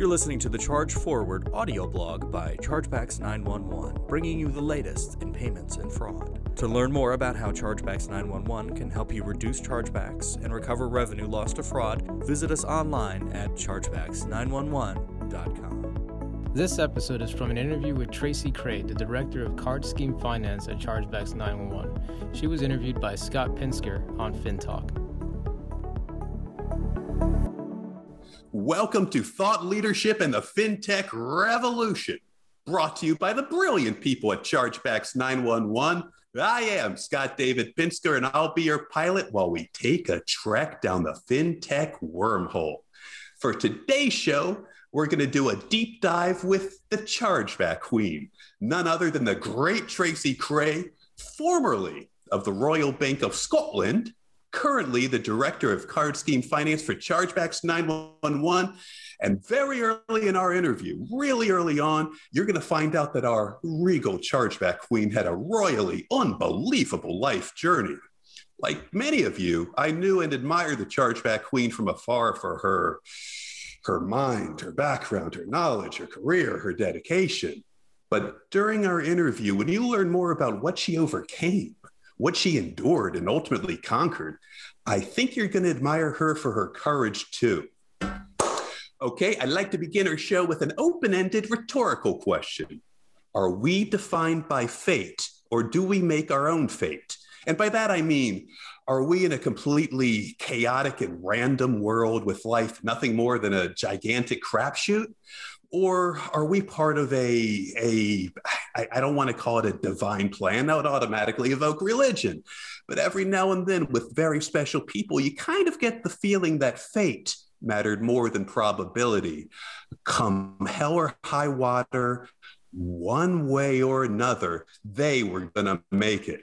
You're listening to the Charge Forward audio blog by Chargebacks 911, bringing you the latest in payments and fraud. To learn more about how Chargebacks 911 can help you reduce chargebacks and recover revenue lost to fraud, visit us online at chargebacks911.com. This episode is from an interview with Tracy Cray, the Director of Card Scheme Finance at Chargebacks 911. She was interviewed by Scott Pinsker on FinTalk. Welcome to Thought Leadership and the FinTech Revolution, brought to you by the brilliant people at Chargebacks 911. I am Scott David Pinsker, and I'll be your pilot while we take a trek down the FinTech wormhole. For today's show, we're going to do a deep dive with the chargeback queen, none other than the great Tracy Cray, formerly of the Royal Bank of Scotland, currently the Director of Card Scheme Finance for Chargebacks 911. And very early in our interview, really early on, you're going to find out that our regal chargeback queen had a royally unbelievable life journey. Like many of you, I knew and admired the chargeback queen from afar for her mind, her background, her knowledge, her career, her dedication. But during our interview, when you learn more about what she overcame, what she endured and ultimately conquered, I think you're going to admire her for her courage too. Okay, I'd like to begin our show with an open-ended rhetorical question. Are we defined by fate, or do we make our own fate? And by that I mean, are we in a completely chaotic and random world with life nothing more than a gigantic crapshoot? Or are we part of I don't want to call it a divine plan, that would automatically evoke religion. But every now and then with very special people, you kind of get the feeling that fate mattered more than probability. Come hell or high water, one way or another, they were going to make it.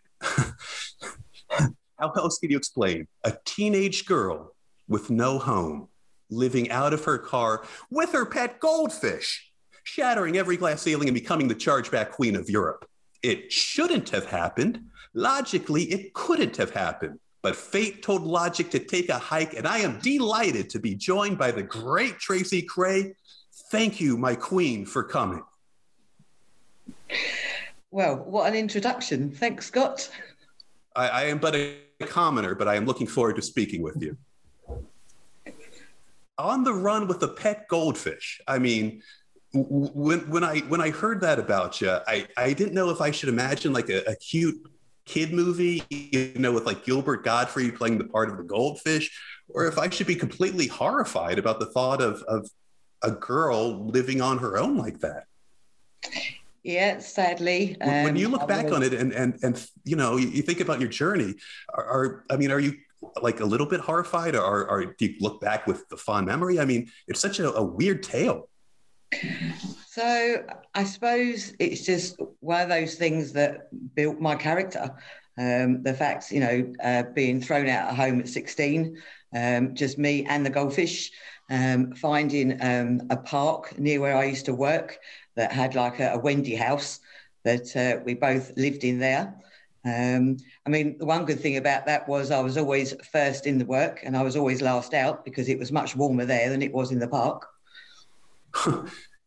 How else can you explain a teenage girl with no home, living out of her car with her pet goldfish, shattering every glass ceiling and becoming the chargeback queen of Europe? It shouldn't have happened. Logically, it couldn't have happened. But fate told logic to take a hike, and I am delighted to be joined by the great Tracy Cray. Thank you, my queen, for coming. Well, what an introduction. Thanks, Scott. I am but a commoner, but I am looking forward to speaking with you. On the run with a pet goldfish. I mean, when I heard that about you, I didn't know if I should imagine like a cute kid movie, you know, with like Gilbert Godfrey playing the part of the goldfish, or if I should be completely horrified about the thought of a girl living on her own like that. Yeah, sadly. When you look back on it and you know, you think about your journey, are you like a little bit horrified, or do you look back with the fond memory? I mean, it's such a weird tale. So I suppose it's just one of those things that built my character. The fact, you know, being thrown out of home at 16, just me and the goldfish, finding a park near where I used to work that had like a Wendy house that we both lived in there. I mean, the one good thing about that was I was always first in the work and I was always last out because it was much warmer there than it was in the park.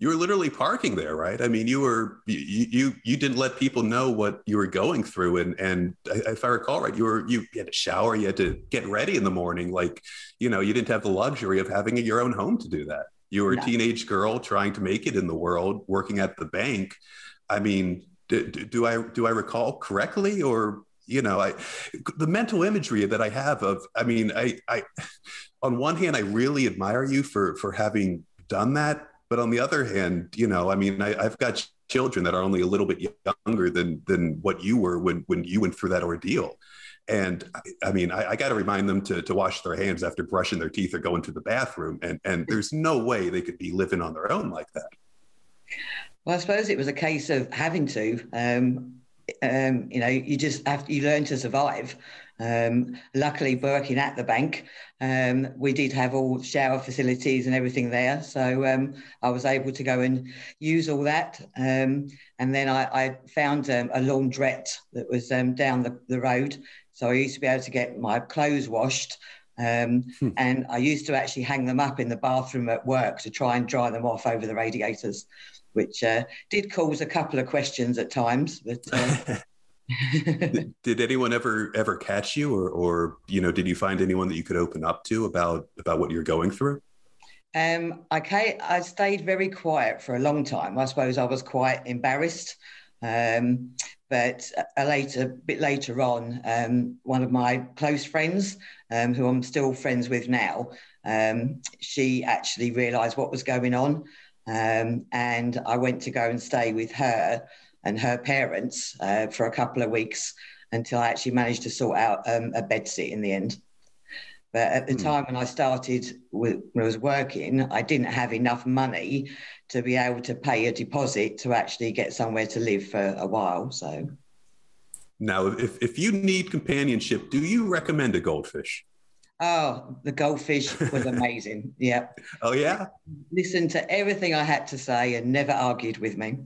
You were literally parking there, right? I mean, you didn't let people know what you were going through. And if I recall right, you had to shower, you had to get ready in the morning. Like, you know, you didn't have the luxury of having your own home to do that. You were a teenage girl trying to make it in the world, working at the bank. I mean, Do I recall correctly? Or, you know, the mental imagery that I have of, I mean, I on one hand, I really admire you for having done that. But on the other hand, you know, I mean, I've got children that are only a little bit younger than what you were when you went through that ordeal. And I mean, I got to remind them to wash their hands after brushing their teeth or going to the bathroom. And there's no way they could be living on their own like that. Well, I suppose it was a case of having to, you know, you just have to, you learn to survive. Luckily, working at the bank, we did have all shower facilities and everything there. So I was able to go and use all that. And then I found a laundrette that was down the road. So I used to be able to get my clothes washed And I used to actually hang them up in the bathroom at work to try and dry them off over the radiators, which did cause a couple of questions at times. But did anyone ever catch you, or you know, did you find anyone that you could open up to about what you're going through? I stayed very quiet for a long time. I suppose I was quite embarrassed. But a bit later on, one of my close friends, who I'm still friends with now, she actually realised what was going on. And I went to go and stay with her and her parents for a couple of weeks until I actually managed to sort out a bedsit in the end. But at the time when I started, when I was working, I didn't have enough money to be able to pay a deposit to actually get somewhere to live for a while. So, now, if you need companionship, do you recommend a goldfish? Oh, the goldfish was amazing. Yeah. Oh, yeah? Listen to everything I had to say and never argued with me.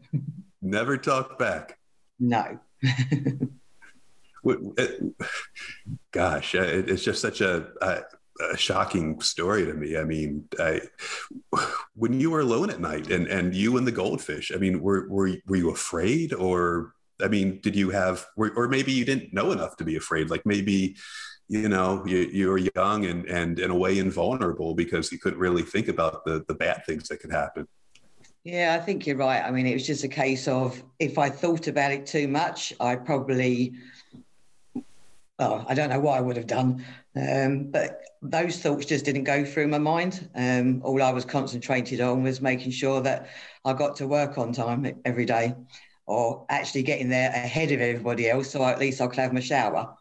Never talked back? No. Gosh, it's just such a shocking story to me. I mean, when you were alone at night and you and the goldfish, I mean, were you afraid? Or, I mean, did you have, or maybe you didn't know enough to be afraid? Like maybe, you know, you were young and in a way invulnerable because you couldn't really think about the bad things that could happen. Yeah, I think you're right. I mean, it was just a case of if I thought about it too much, I probably... Oh, I don't know what I would have done, but those thoughts just didn't go through my mind. All I was concentrated on was making sure that I got to work on time every day, or actually getting there ahead of everybody else, so at least I could have my shower.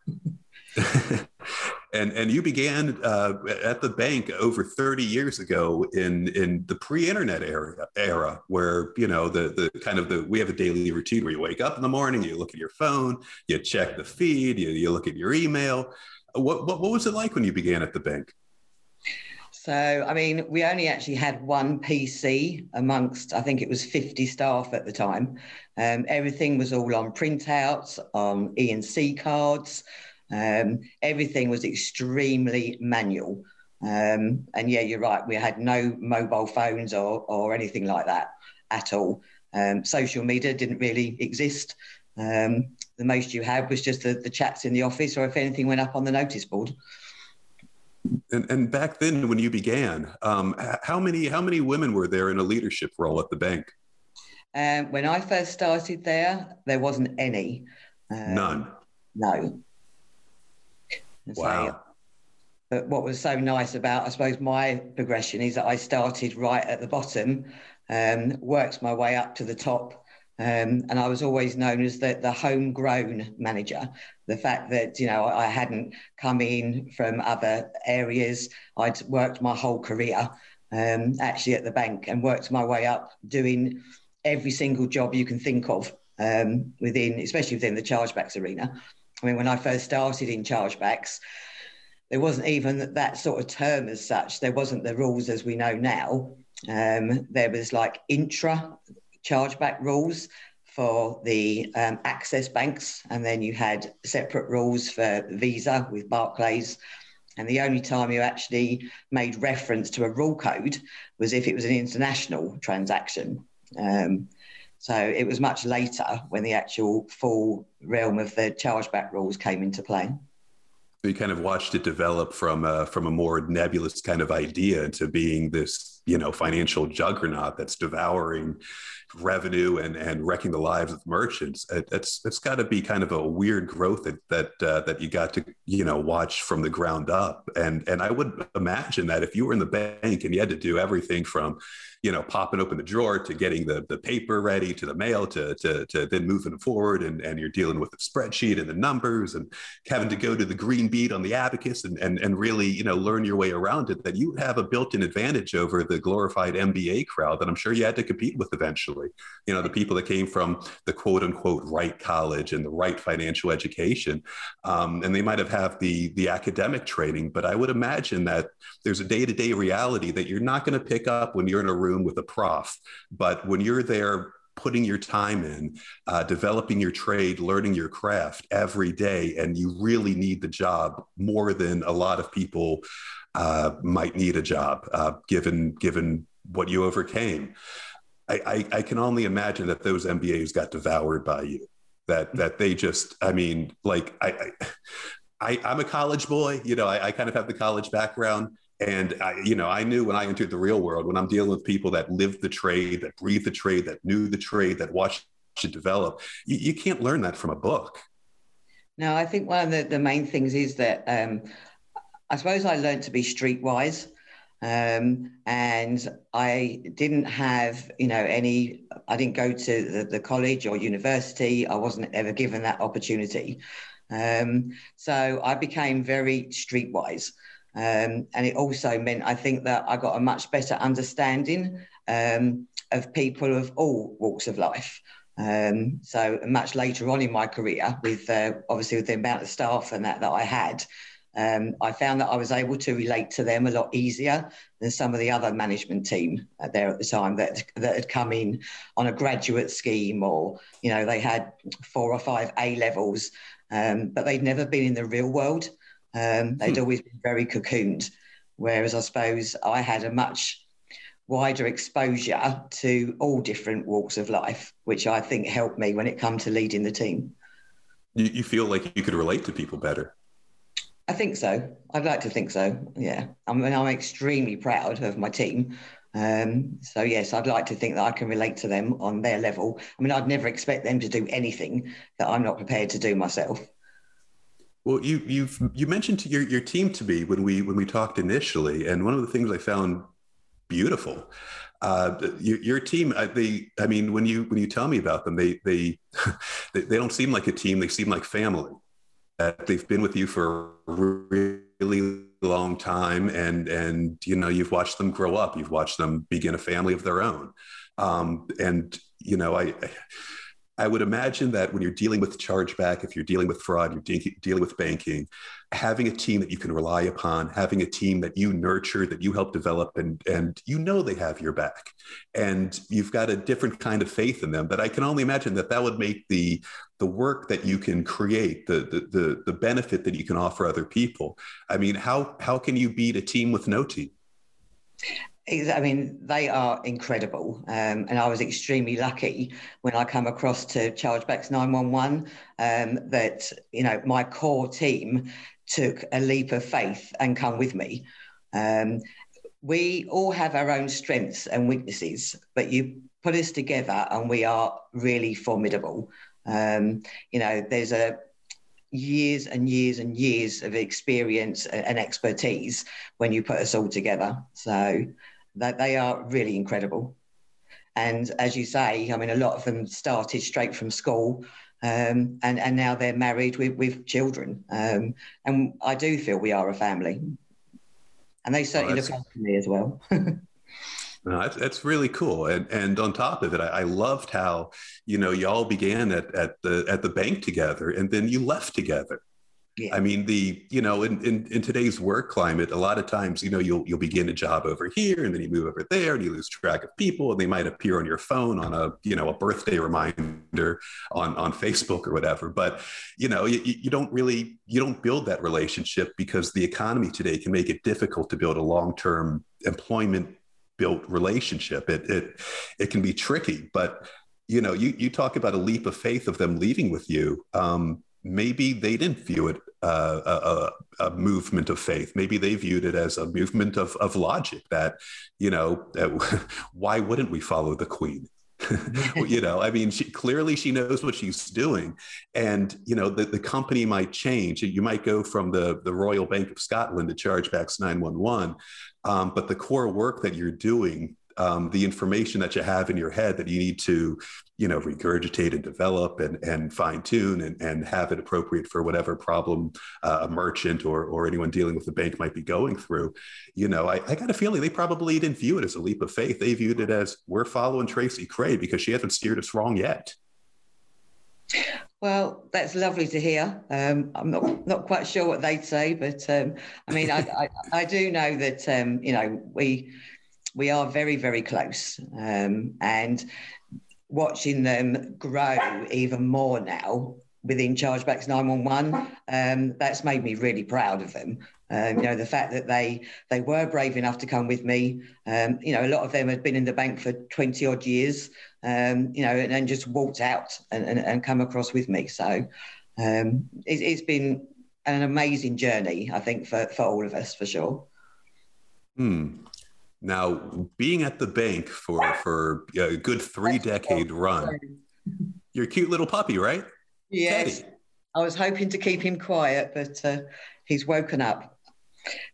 And you began at the bank over 30 years ago in the pre-internet era where, you know, we have a daily routine where you wake up in the morning, you look at your phone, you check the feed, you look at your email. What was it like when you began at the bank? So, I mean, we only actually had one PC amongst, I think it was 50 staff at the time. Everything was all on printouts, on E&C cards. Everything was extremely manual. And yeah, you're right. We had no mobile phones or anything like that at all. Social media didn't really exist. The most you had was just the chats in the office, or if anything went up on the notice board. And back then when you began, how many women were there in a leadership role at the bank? When I first started there wasn't any. None? No. Wow. But what was so nice about, I suppose, my progression is that I started right at the bottom, worked my way up to the top. And I was always known as the homegrown manager. The fact that, you know, I hadn't come in from other areas. I'd worked my whole career actually at the bank and worked my way up doing every single job you can think of, especially within the chargebacks arena. I mean, when I first started in chargebacks, there wasn't even that sort of term as such. There wasn't the rules as we know now. There was like intra-chargeback rules for the access banks, and then you had separate rules for Visa with Barclays. And the only time you actually made reference to a rule code was if it was an international transaction. So it was much later when the actual full realm of the chargeback rules came into play. You kind of watched it develop from a more nebulous kind of idea to being this, you know, financial juggernaut that's devouring revenue and wrecking the lives of merchants. It's got to be kind of a weird growth that you got to, you know, watch from the ground up. And I would imagine that if you were in the bank and you had to do everything from, you know, popping open the drawer to getting the paper ready, to the mail, to then moving forward, and you're dealing with the spreadsheet and the numbers and having to go to the green bead on the abacus and really, you know, learn your way around it, that you have a built-in advantage over the glorified MBA crowd that I'm sure you had to compete with eventually. You know, the people that came from the quote unquote right college and the right financial education. And they might have the academic training, but I would imagine that there's a day-to-day reality that you're not going to pick up when you're in a room with a prof, but when you're there putting your time in, developing your trade, learning your craft every day. And you really need the job more than a lot of people might need a job, given what you overcame. I can only imagine that those MBAs got devoured by you, that they just, I mean, like I'm a college boy, you know, I kind of have the college background. And I knew when I entered the real world, when I'm dealing with people that lived the trade, that breathed the trade, that knew the trade, that watched it develop, you can't learn that from a book. No, I think one of the main things is that I suppose I learned to be streetwise. And I didn't have, I didn't go to the college or university. I wasn't ever given that opportunity. So I became very streetwise. And it also meant, I think, that I got a much better understanding of people of all walks of life. So much later on in my career, with obviously with the amount of staff and that I had, I found that I was able to relate to them a lot easier than some of the other management team there at the time that had come in on a graduate scheme, or, they had 4 or 5 A levels, but they'd never been in the real world. They'd always been very cocooned, whereas I suppose I had a much wider exposure to all different walks of life, which I think helped me when it came to leading the team. You feel like you could relate to people better? I think so. I'd like to think so, yeah. I mean, I'm extremely proud of my team. So, yes, I'd like to think that I can relate to them on their level. I mean, I'd never expect them to do anything that I'm not prepared to do myself. Well, you mentioned to your team to me when we talked initially, and one of the things I found beautiful, your team. When you tell me about them, they don't seem like a team; they seem like family. They've been with you for a really long time, and you've watched them grow up. You've watched them begin a family of their own, I would imagine that when you're dealing with chargeback, if you're dealing with fraud, you're dealing with banking, having a team that you can rely upon, having a team that you nurture, that you help develop, and they have your back, and you've got a different kind of faith in them. But I can only imagine that would make the work that you can create, the benefit that you can offer other people. I mean, how can you beat a team with no team? I mean, they are incredible. And I was extremely lucky when I come across to Chargebacks 911 that, my core team took a leap of faith and come with me. We all have our own strengths and weaknesses, but you put us together and we are really formidable. There's years and years and years of experience and expertise when you put us all together. So that they are really incredible. And as you say, I mean, a lot of them started straight from school, and now they're married with children. And I do feel we are a family. And they certainly look after me as well. No, that's really cool. And on top of it, I loved how, y'all began at the bank together and then you left together. Yeah. I mean, in today's work climate, a lot of times, you'll begin a job over here and then you move over there and you lose track of people, and they might appear on your phone on a birthday reminder on Facebook or whatever. But, you don't build that relationship, because the economy today can make it difficult to build a long-term employment built relationship. It can be tricky, but you talk about a leap of faith of them leaving with you. Maybe they didn't view it a movement of faith. Maybe they viewed it as a movement of logic that, why wouldn't we follow the Queen? She knows what she's doing, and the company might change. You might go from the Royal Bank of Scotland to Chargebacks 911, but the core work that you're doing, the information that you have in your head that you need to regurgitate and develop and fine tune and have it appropriate for whatever problem a merchant or anyone dealing with the bank might be going through. I got a feeling they probably didn't view it as a leap of faith. They viewed it as, we're following Tracy Cray because she hasn't steered us wrong yet. Well, that's lovely to hear. I'm not quite sure what they'd say, but I do know that, we are very, very close. And watching them grow even more now within Chargebacks 911. That's made me really proud of them. You know, the fact that they were brave enough to come with me. You know, a lot of them had been in the bank for 20 odd years, you know, and just walked out and come across with me. So it's been an amazing journey, I think, for all of us, for sure. Now, being at the bank for a good three-decade run, you're a cute little puppy, right? Yes. Teddy. I was hoping to keep him quiet, but he's woken up.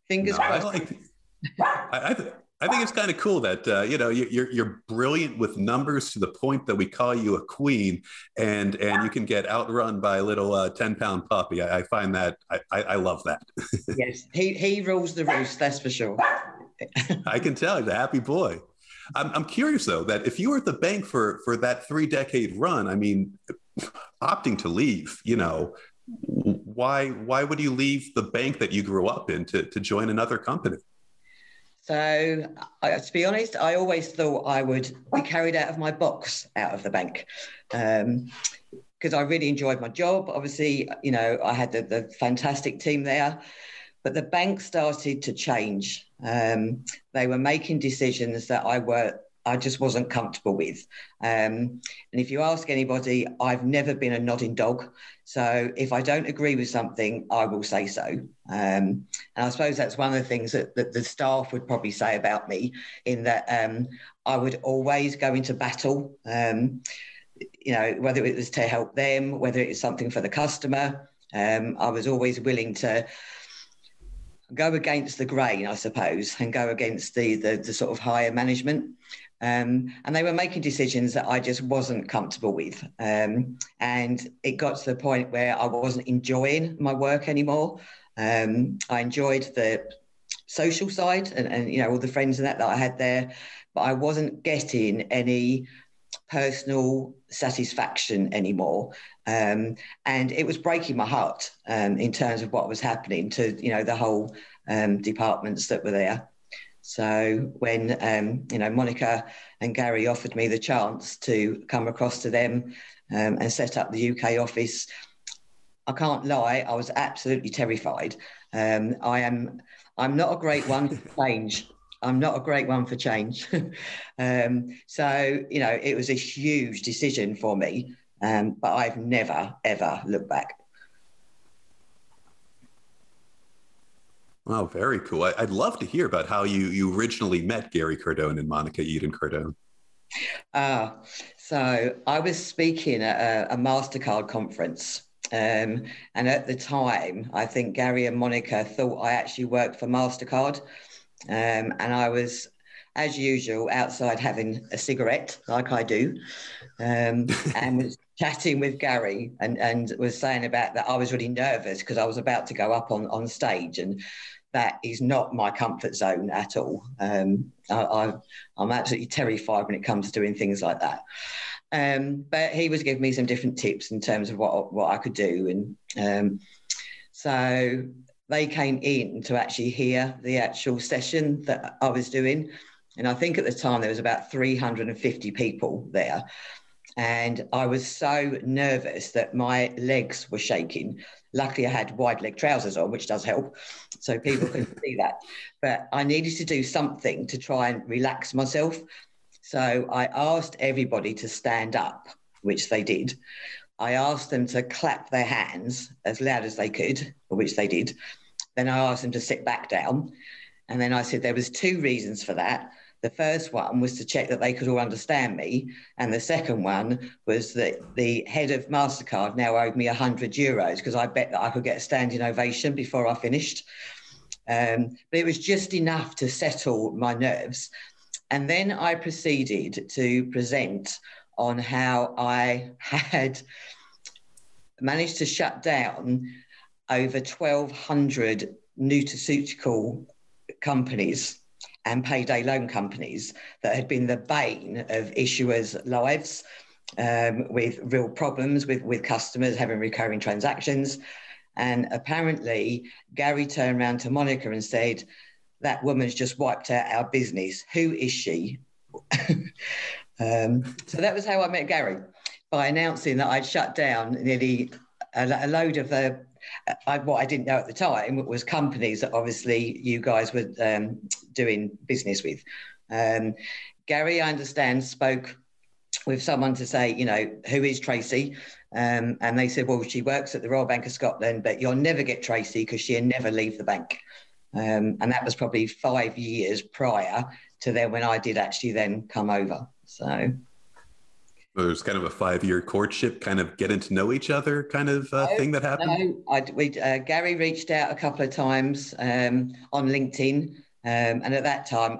Fingers crossed. I think it's kind of cool that, you know, you're brilliant with numbers to the point that we call you a queen, and you can get outrun by a little 10-pound puppy. I find that, I love that. Yes, he rules the roost, that's for sure. I can tell he's a happy boy. I'm curious, though, that if you were at the bank for that three-decade run, I mean, opting to leave, you know, why would you leave the bank that you grew up in to join another company? So, to be honest, I always thought I would be carried out of my box out of the bank, because I really enjoyed my job. Obviously, you know, I had the fantastic team there, but the bank started to change. They were making decisions that I just wasn't comfortable with. And if you ask anybody, I've never been a nodding dog. So if I don't agree with something, I will say so. And I suppose that's one of the things that the staff would probably say about me, in that I would always go into battle, you know, whether it was to help them, whether it was something for the customer. I was always willing to go against the grain, I suppose, and go against the sort of higher management. And they were making decisions that I just wasn't comfortable with. And it got to the point where I wasn't enjoying my work anymore. I enjoyed the social side and you know, all the friends and that I had there, but I wasn't getting any personal satisfaction anymore. And it was breaking my heart in terms of what was happening to, you know, the whole departments that were there. So when, you know, Monica and Gary offered me the chance to come across to them and set up the UK office, I can't lie, I was absolutely terrified. I'm not a great one for change. I'm not a great one for change. So, you know, it was a huge decision for me, but I've never, ever looked back. Wow, very cool. I'd love to hear about how you originally met Gary Cardone and Monica Eden Cardone. So I was speaking at a MasterCard conference. And at the time, I think Gary and Monica thought I actually worked for MasterCard. And I was, as usual, outside having a cigarette, like I do, and was chatting with Gary and was saying about that I was really nervous because I was about to go up on stage, and that is not my comfort zone at all. I'm absolutely terrified when it comes to doing things like that. But he was giving me some different tips in terms of what I could do. And so they came in to actually hear the actual session that I was doing. And I think at the time there was about 350 people there. And I was so nervous that my legs were shaking. Luckily, I had wide leg trousers on, which does help, so people couldn't see that. But I needed to do something to try and relax myself. So I asked everybody to stand up, which they did. I asked them to clap their hands as loud as they could, which they did. Then I asked them to sit back down. And then I said there was two reasons for that. The first one was to check that they could all understand me. And the second one was that the head of MasterCard now owed me €100 because I bet that I could get a standing ovation before I finished. But it was just enough to settle my nerves. And then I proceeded to present on how I had managed to shut down over 1,200 nutraceutical companies and payday loan companies that had been the bane of issuers' lives, with real problems with customers having recurring transactions. And apparently Gary turned around to Monica and said, "That woman's just wiped out our business. Who is she?" So that was how I met Gary, by announcing that I'd shut down nearly a load of the, what I didn't know at the time was companies that obviously you guys were doing business with. Gary, I understand, spoke with someone to say, you know, who is Tracy? And they said, well, she works at the Royal Bank of Scotland, but you'll never get Tracy because she'll never leave the bank. And that was probably 5 years prior to then when I did actually then come over. So it was kind of a 5-year courtship, kind of getting to know each other kind of thing that happened? No, Gary reached out a couple of times on LinkedIn. And at that time,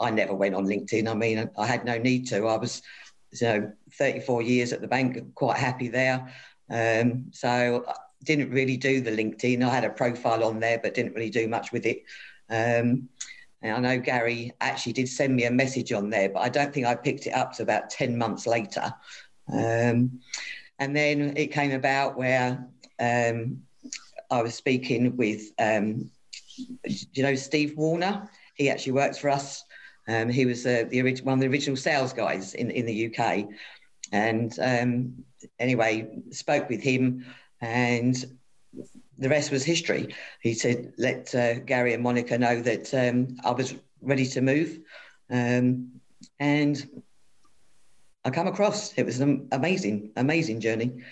I never went on LinkedIn. I mean, I had no need to. I was, you know, 34 years at the bank, quite happy there. So I didn't really do the LinkedIn. I had a profile on there, but didn't really do much with it. And I know Gary actually did send me a message on there, but I don't think I picked it up to about 10 months later. And then it came about where I was speaking with, you know, Steve Warner. He actually works for us. He was one of the original sales guys in the UK. And anyway, spoke with him, and the rest was history. He said, let Gary and Monica know that I was ready to move. And I come across. It was an amazing, amazing journey.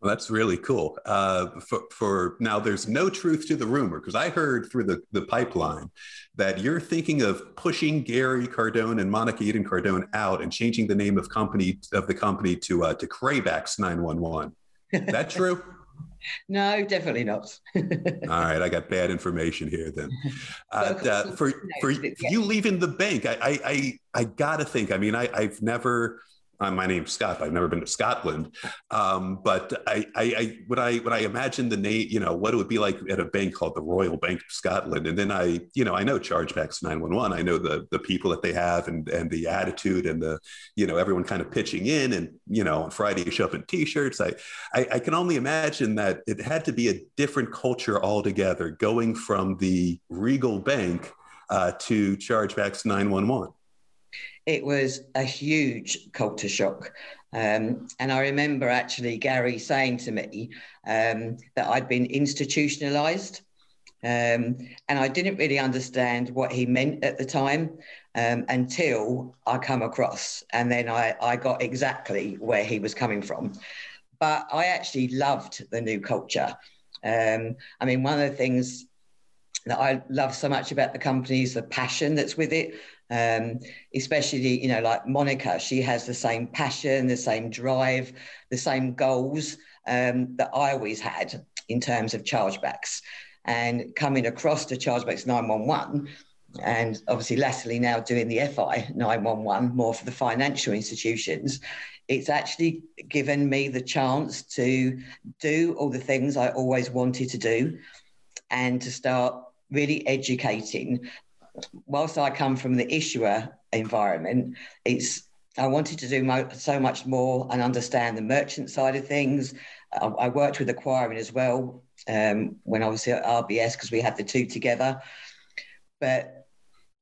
Well, that's really cool. For now, there's no truth to the rumor, because I heard through the pipeline that you're thinking of pushing Gary Cardone and Monica Eden Cardone out and changing the name of the company to Chargebacks 911. Is that true? No, definitely not. All right, I got bad information here then. For you leaving the bank, I gotta think. I mean, I've never. My name's Scott. I've never been to Scotland, but when I imagine the name, you know, what it would be like at a bank called the Royal Bank of Scotland, and then I know Chargebacks 911. I know the people that they have and the attitude and the, you know, everyone kind of pitching in, and you know, on Friday you show up in t-shirts. I can only imagine that it had to be a different culture altogether, going from the Regal Bank to Chargebacks 911. It was a huge culture shock. And I remember actually Gary saying to me that I'd been institutionalized. And I didn't really understand what he meant at the time until I come across. And then I got exactly where he was coming from. But I actually loved the new culture. I mean, one of the things that I love so much about the company is the passion that's with it. Especially, you know, like Monica, she has the same passion, the same drive, the same goals that I always had in terms of chargebacks. And coming across to Chargebacks 911, and obviously latterly now doing the FI 911 more for the financial institutions, it's actually given me the chance to do all the things I always wanted to do, and to start really educating. Whilst I come from the issuer environment, I wanted to do so much more and understand the merchant side of things. I worked with acquiring as well when I was at RBS, because we had the two together. But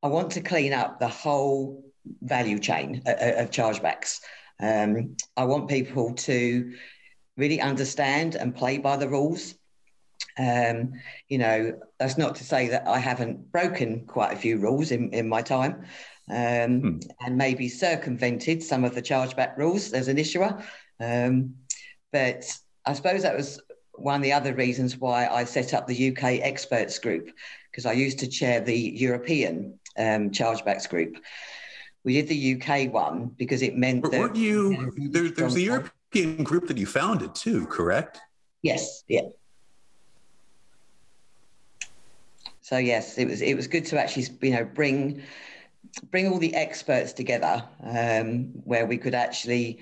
I want to clean up the whole value chain of chargebacks. I want people to really understand and play by the rules. You know, that's not to say that I haven't broken quite a few rules in my time and maybe circumvented some of the chargeback rules as an issuer. But I suppose that was one of the other reasons why I set up the UK Experts Group, because I used to chair the European Chargebacks Group. We did the UK one because it meant that... Weren't you... there's the European group that you founded too, correct? Yes, yeah. So yes, it was good to actually, you know, bring all the experts together, where we could actually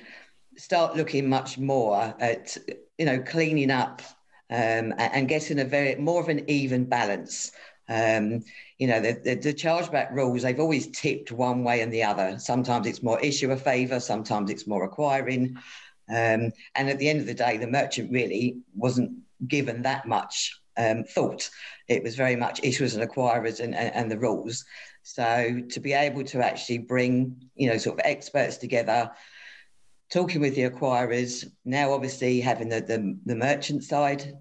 start looking much more at, you know, cleaning up and getting more of an even balance. You know, the chargeback rules, they've always tipped one way and the other. Sometimes it's more issuer favour, sometimes it's more acquiring, and at the end of the day, the merchant really wasn't given that much thought. It was very much issuers and acquirers and the rules. So to be able to actually bring, you know, sort of experts together, talking with the acquirers, now obviously having the merchant side,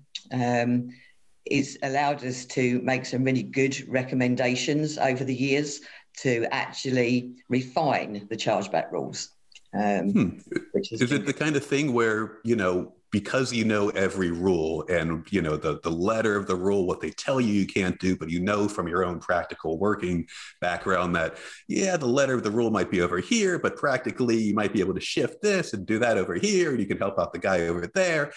it's allowed us to make some really good recommendations over the years to actually refine the chargeback rules. Which is it the kind of thing where, you know, because you know every rule and, you know, the letter of the rule, what they tell you can't do, but you know from your own practical working background that, yeah, the letter of the rule might be over here, but practically you might be able to shift this and do that over here, and you can help out the guy over there.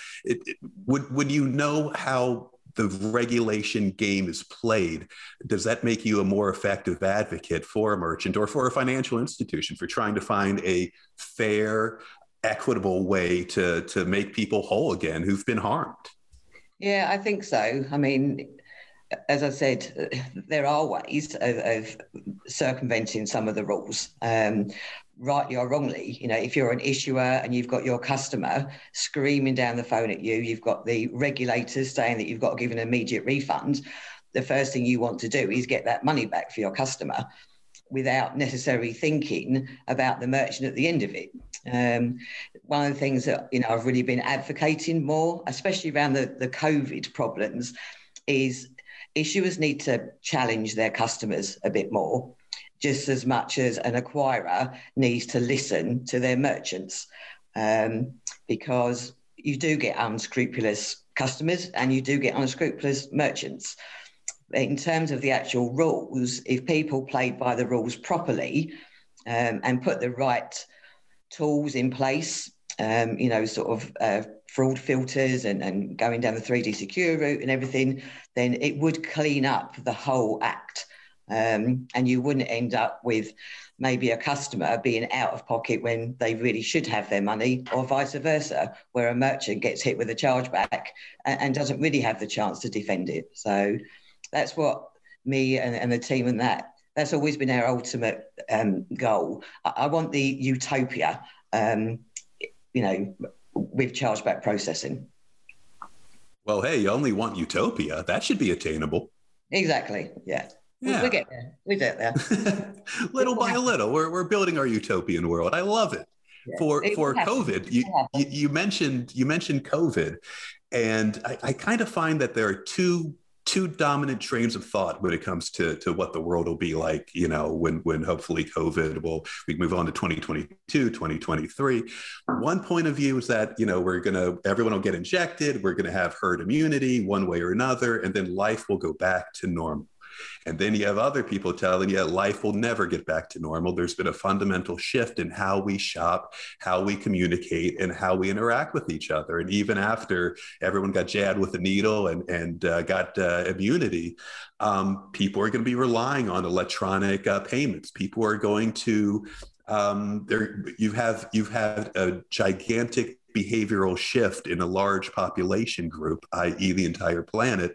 Would you know how the regulation game is played? Does that make you a more effective advocate for a merchant or for a financial institution for trying to find a fair, equitable way to make people whole again who've been harmed? Yeah, I think so. I mean, as I said, there are ways of circumventing some of the rules. Rightly or wrongly, you know, if you're an issuer and you've got your customer screaming down the phone at you, you've got the regulators saying that you've got to give an immediate refund, the first thing you want to do is get that money back for your customer without necessarily thinking about the merchant at the end of it. One of the things that, you know, I've really been advocating more, especially around the COVID problems, is issuers need to challenge their customers a bit more, just as much as an acquirer needs to listen to their merchants, because you do get unscrupulous customers and you do get unscrupulous merchants. In terms of the actual rules, if people played by the rules properly and put the right tools in place, you know, sort of fraud filters and going down the 3D secure route and everything, then it would clean up the whole act. And you wouldn't end up with maybe a customer being out of pocket when they really should have their money, or vice versa, where a merchant gets hit with a chargeback and doesn't really have the chance to defend it. So that's what me and the team and that's always been our ultimate goal. I want the utopia, you know, with chargeback processing. Well, hey, you only want utopia. That should be attainable. Exactly, yeah. Yeah. We get there. We get there. Little by little, we're building our utopian world. I love it. Yeah. For COVID, you mentioned COVID, and I kind of find that there are two dominant trains of thought when it comes to what the world will be like, you know, when hopefully COVID we move on to 2022, 2023. One point of view is that, you know, everyone will get injected, we're gonna have herd immunity one way or another, and then life will go back to normal. And then you have other people telling you life will never get back to normal. There's been a fundamental shift in how we shop, how we communicate, and how we interact with each other. And even after everyone got jabbed with a needle and got immunity, people are going to be relying on electronic payments. People are going to you've had a gigantic behavioral shift in a large population group, i.e. the entire planet,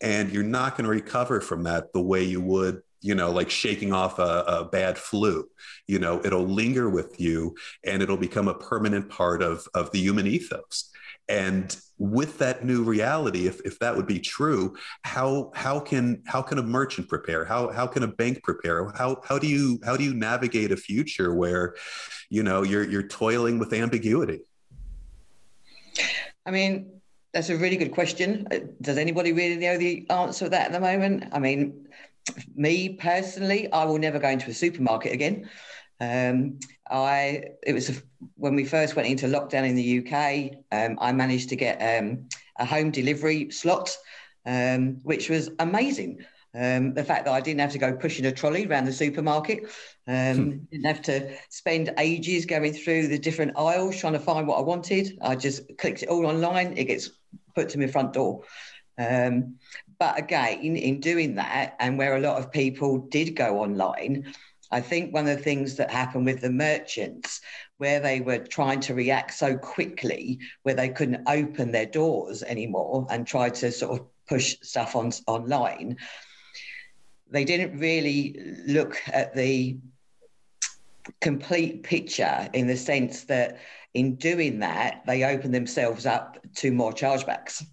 and you're not going to recover from that the way you would, you know, like shaking off a bad flu. You know, it'll linger with you and it'll become a permanent part of the human ethos. And with that new reality, if that would be true, how can a merchant prepare? How can a bank prepare? How do you navigate a future where, you know, you're toiling with ambiguity? I mean, that's a really good question. Does anybody really know the answer to that at the moment? I mean, me personally, I will never go into a supermarket again. When we first went into lockdown in the UK, I managed to get a home delivery slot, which was amazing. The fact that I didn't have to go pushing a trolley around the supermarket, didn't have to spend ages going through the different aisles trying to find what I wanted. I just clicked it all online. It gets put to my front door. But again, in doing that, and where a lot of people did go online, I think one of the things that happened with the merchants, where they were trying to react so quickly, where they couldn't open their doors anymore and tried to sort of push stuff online, they didn't really look at the complete picture, in the sense that in doing that, they opened themselves up to more chargebacks.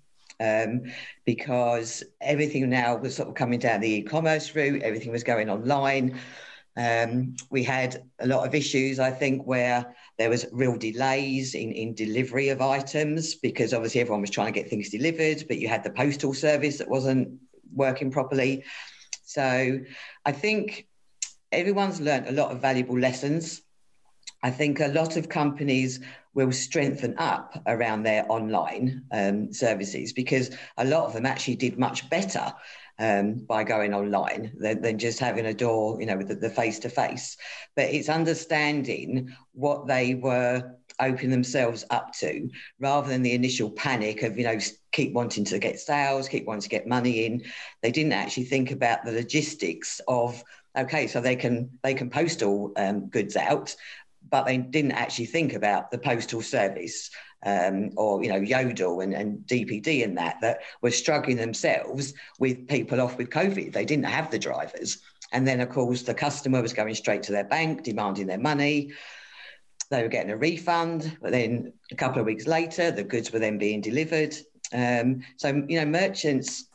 because everything now was sort of coming down the e-commerce route, everything was going online. We had a lot of issues, I think, where there was real delays in delivery of items, because obviously everyone was trying to get things delivered, but you had the postal service that wasn't working properly. So I think everyone's learned a lot of valuable lessons. I think a lot of companies will strengthen up around their online services, because a lot of them actually did much better by going online than just having a door, you know, with the face-to-face. But it's understanding what they were opening themselves up to, rather than the initial panic of, you know, keep wanting to get sales, keep wanting to get money in. They didn't actually think about the logistics of, okay, so they can postal goods out, but they didn't actually think about the postal service or, you know, Yodel and DPD and that were struggling themselves with people off with COVID. They didn't have the drivers. And then, of course, the customer was going straight to their bank, demanding their money. They were getting a refund, but then a couple of weeks later, the goods were then being delivered. So, you know, merchants,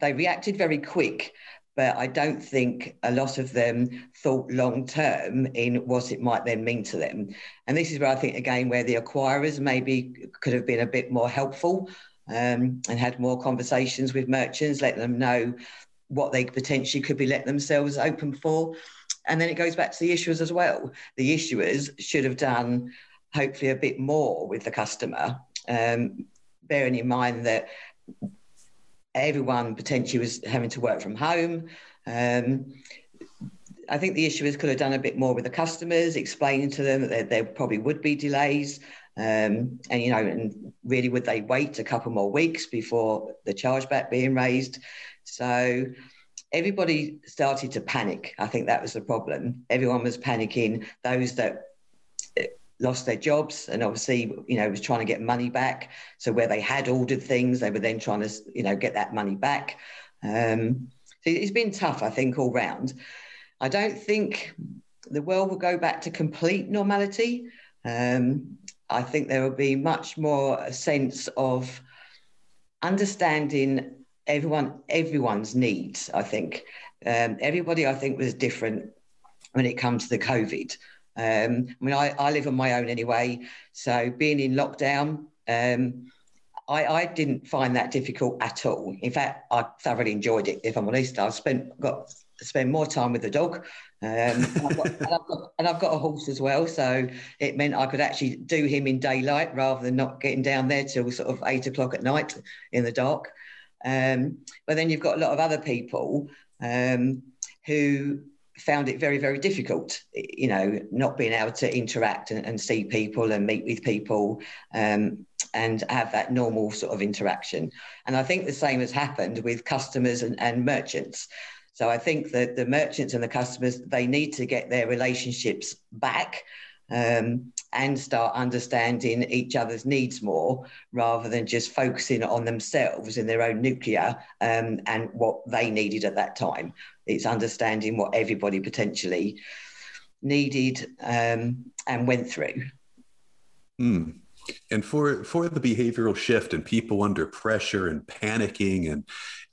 they reacted very quick, but I don't think a lot of them thought long-term in what it might then mean to them. And this is where I think, again, where the acquirers maybe could have been a bit more helpful and had more conversations with merchants, let them know what they potentially could be letting themselves open for. And then it goes back to the issuers as well. The issuers should have done hopefully a bit more with the customer, bearing in mind that everyone potentially was having to work from home. I think the issuers could have done a bit more with the customers, explaining to them that there probably would be delays. And, you know, and really, would they wait a couple more weeks before the chargeback being raised? So everybody started to panic. I think that was the problem. Everyone was panicking. Those that lost their jobs and obviously, you know, was trying to get money back. So where they had ordered things, they were then trying to, you know, get that money back. So it's been tough, I think, all round. I don't think the world will go back to complete normality. I think there will be much more a sense of understanding everyone's needs, I think. Everybody, I think, was different when it comes to the COVID. I mean, I live on my own anyway, so being in lockdown, I didn't find that difficult at all. In fact, I thoroughly enjoyed it, if I'm honest. I've spent more time with the dog, and I've got a horse as well, so it meant I could actually do him in daylight rather than not getting down there till sort of 8 o'clock at night in the dark. But then you've got a lot of other people who found it very, very difficult, you know, not being able to interact and see people and meet with people and have that normal sort of interaction. And I think the same has happened with customers and merchants. So I think that the merchants and the customers, they need to get their relationships back and start understanding each other's needs more, rather than just focusing on themselves in their own nuclear and what they needed at that time. It's understanding what everybody potentially needed and went through. Mm. And for the behavioral shift and people under pressure and panicking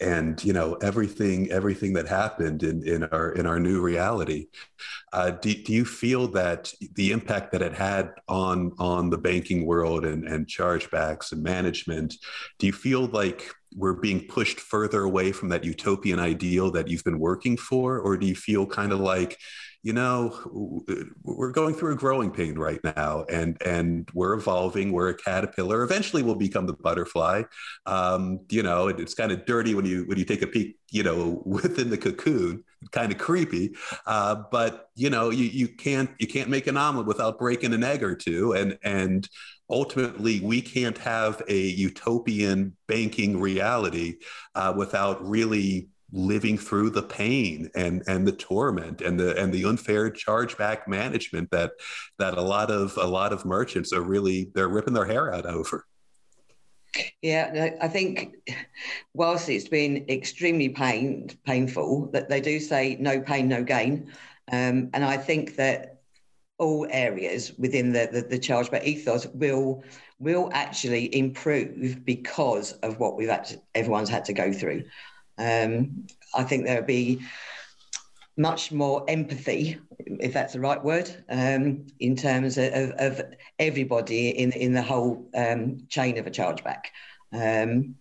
and you know, everything that happened in our new reality, do you feel that the impact that it had on the banking world and chargebacks and management, do you feel like we're being pushed further away from that utopian ideal that you've been working for? Or do you feel kind of like, you know, we're going through a growing pain right now, and we're evolving, we're a caterpillar, eventually we'll become the butterfly. You know, it's kind of dirty when you take a peek, you know, within the cocoon, kind of creepy, but you know, you can't make an omelet without breaking an egg or two, and ultimately, we can't have a utopian banking reality without really living through the pain and the torment and the unfair chargeback management that a lot of merchants are really, they're ripping their hair out over. Yeah, I think whilst it's been extremely painful, that they do say no pain, no gain. And I think that all areas within the chargeback ethos will actually improve because of what everyone's had to go through. I think there'll be much more empathy, if that's the right word, in terms of everybody in the whole chain of a chargeback.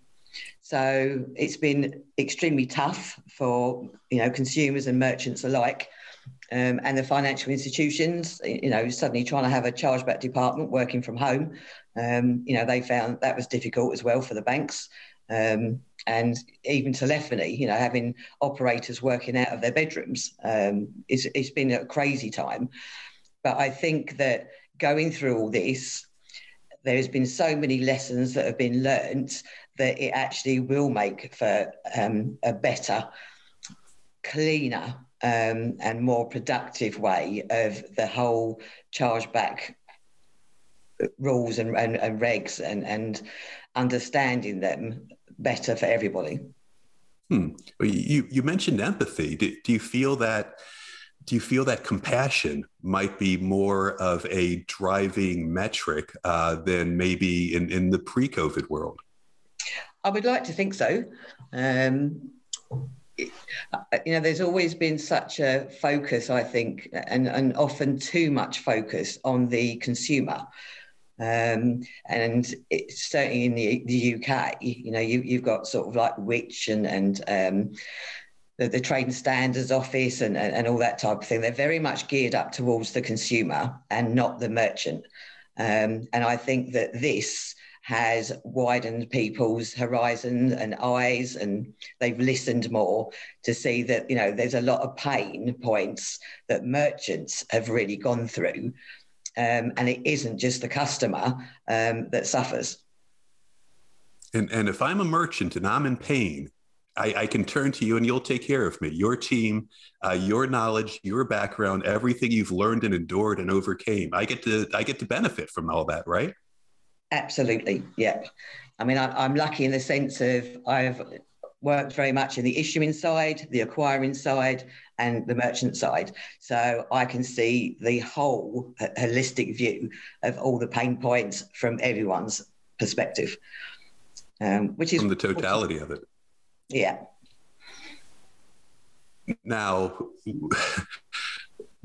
So it's been extremely tough for consumers and merchants alike. And the financial institutions, suddenly trying to have a chargeback department working from home, they found that was difficult as well for the banks. And even telephony, having operators working out of their bedrooms, it's been a crazy time. But I think that going through all this, there has been so many lessons that have been learned that it actually will make for a better, cleaner, and more productive way of the whole chargeback rules and regs and understanding them better for everybody. Well, you mentioned empathy. Do you feel that compassion might be more of a driving metric than maybe in the pre-COVID world? I would like to think so. There's always been such a focus, I think, and often too much focus on the consumer. And it's certainly in the UK, you've got sort of like Witch and the Trade Standards Office and all that type of thing. They're very much geared up towards the consumer and not the merchant. And I think that this has widened people's horizons and eyes, and they've listened more to see that, there's a lot of pain points that merchants have really gone through. And it isn't just the customer that suffers. And if I'm a merchant and I'm in pain, I can turn to you and you'll take care of me. Your team, your knowledge, your background, everything you've learned and endured and overcame. I get to benefit from all that, right? Absolutely. Yeah. I mean, I'm lucky in the sense of I've worked very much in the issuing side, the acquiring side, and the merchant side. So I can see the whole holistic view of all the pain points from everyone's perspective, which is from the totality of it. Yeah. Now,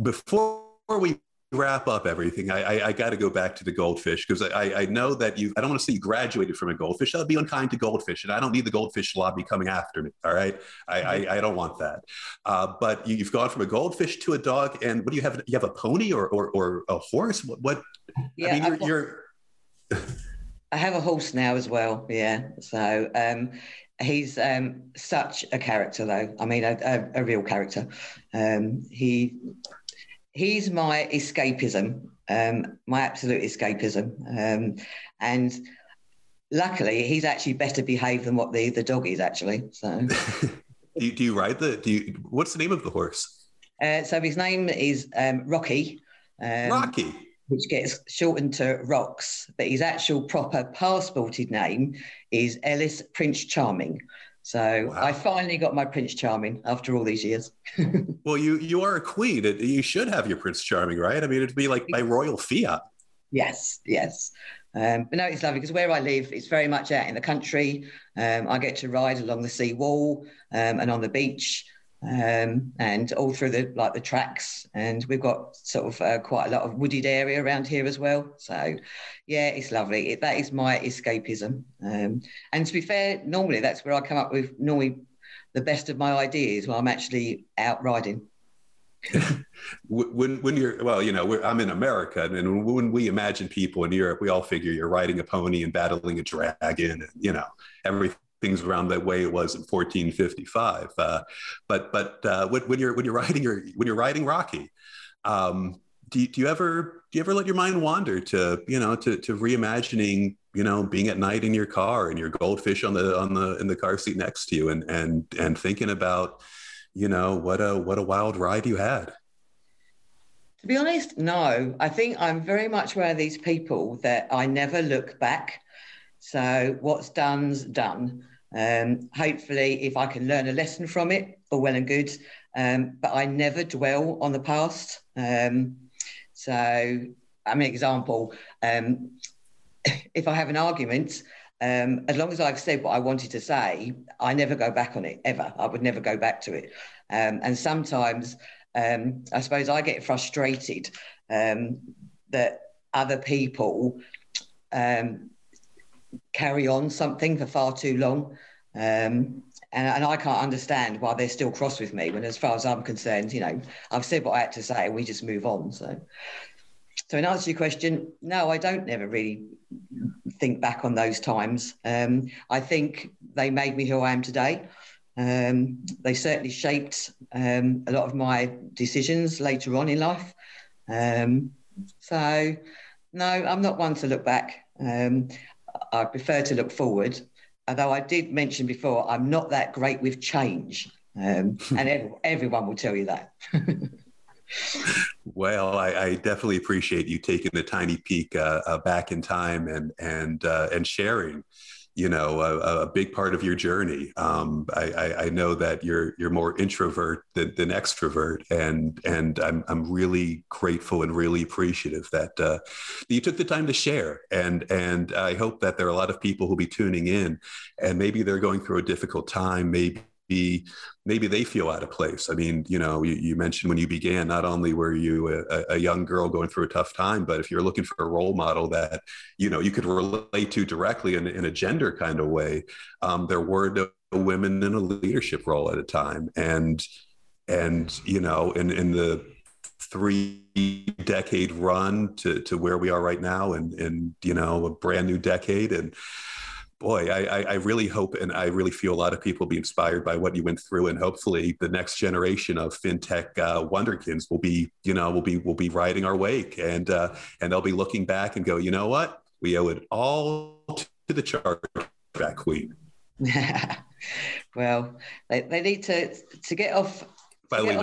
before we wrap up everything, I got to go back to the goldfish, because I know that I don't want to say you graduated from a goldfish. That would be unkind to goldfish, and I don't need the goldfish lobby coming after me, all right? I don't want that. But you've gone from a goldfish to a dog, and what do you have? You have a pony or a horse? What? Yeah, I mean, you're... I have a horse now as well, yeah. So he's such a character, though. I mean, a real character. He's my escapism, my absolute escapism. And luckily, he's actually better behaved than what the dog is, actually. So, do you ride what's the name of the horse? So his name is Rocky. Rocky. Which gets shortened to Rocks. But his actual proper passported name is Ellis Prince Charming. So wow. I finally got my Prince Charming after all these years. Well, you are a queen. You should have your Prince Charming, right? I mean, it'd be like by royal fiat. Yes, yes. But no, it's lovely because where I live, it's very much out in the country. I get to ride along the sea wall and on the beach and all through the tracks. And we've got sort of quite a lot of wooded area around here as well. So, yeah, it's lovely. That is my escapism. And to be fair, normally that's where I come up with normally the best of my ideas when I'm actually out riding. when you're, well, I'm in America, and when we imagine people in Europe, we all figure you're riding a pony and battling a dragon and, everything's around that way it was in 1455. But when you're riding Rocky, do you ever let your mind wander to reimagining, being at night in your car and your goldfish in the car seat next to you and thinking about, what a wild ride you had? To be honest, no. I think I'm very much one of these people that I never look back. So what's done's done. Hopefully, if I can learn a lesson from it, all well and good. But I never dwell on the past. So, I mean, example, if I have an argument, as long as I've said what I wanted to say, I never go back on it, ever. I would never go back to it. And sometimes, I suppose I get frustrated that other people carry on something for far too long. And I can't understand why they're still cross with me when, as far as I'm concerned, you know, I've said what I had to say and we just move on. So in answer to your question, no, I don't never really think back on those times. I think they made me who I am today. They certainly shaped a lot of my decisions later on in life. So, no, I'm not one to look back. I prefer to look forward. Although I did mention before, I'm not that great with change. And everyone will tell you that. Well, I definitely appreciate you taking the tiny peek back in time and sharing, you know, a big part of your journey. I know that you're more introvert than extrovert, and I'm really grateful and really appreciative that you took the time to share. And I hope that there are a lot of people who'll be tuning in, and maybe they're going through a difficult time, maybe they feel out of place. I mean, you know, you mentioned when you began, not only were you a young girl going through a tough time, but if you're looking for a role model that, you know, you could relate to directly in a gender kind of way, there were no women in a leadership role at a time. And you know, in the 3-decade run to where we are right now, and you know, a brand new decade, and boy, I really hope, and I really feel a lot of people be inspired by what you went through, and hopefully the next generation of fintech wonderkins will be riding our wake, and they'll be looking back and go, you know what, we owe it all to the Chargeback Queen. Well, they need to get off. By the way,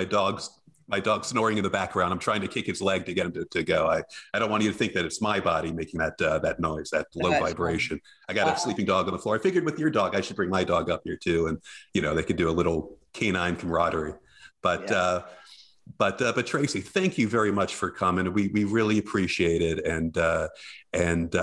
my dog's snoring in the background. I'm trying to kick his leg to get him to go. I don't want you to think that it's my body making that noise, that low vibration. I got a sleeping dog on the floor. I figured with your dog, I should bring my dog up here too. And, you know, they could do a little canine camaraderie, but Tracy, thank you very much for coming. We really appreciate it. And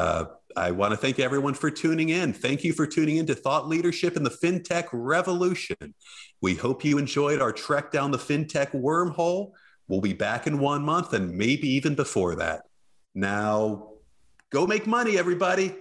I want to thank everyone for tuning in. Thank you for tuning in to Thought Leadership and the FinTech Revolution. We hope you enjoyed our trek down the FinTech wormhole. We'll be back in 1 month and maybe even before that. Now, go make money, everybody.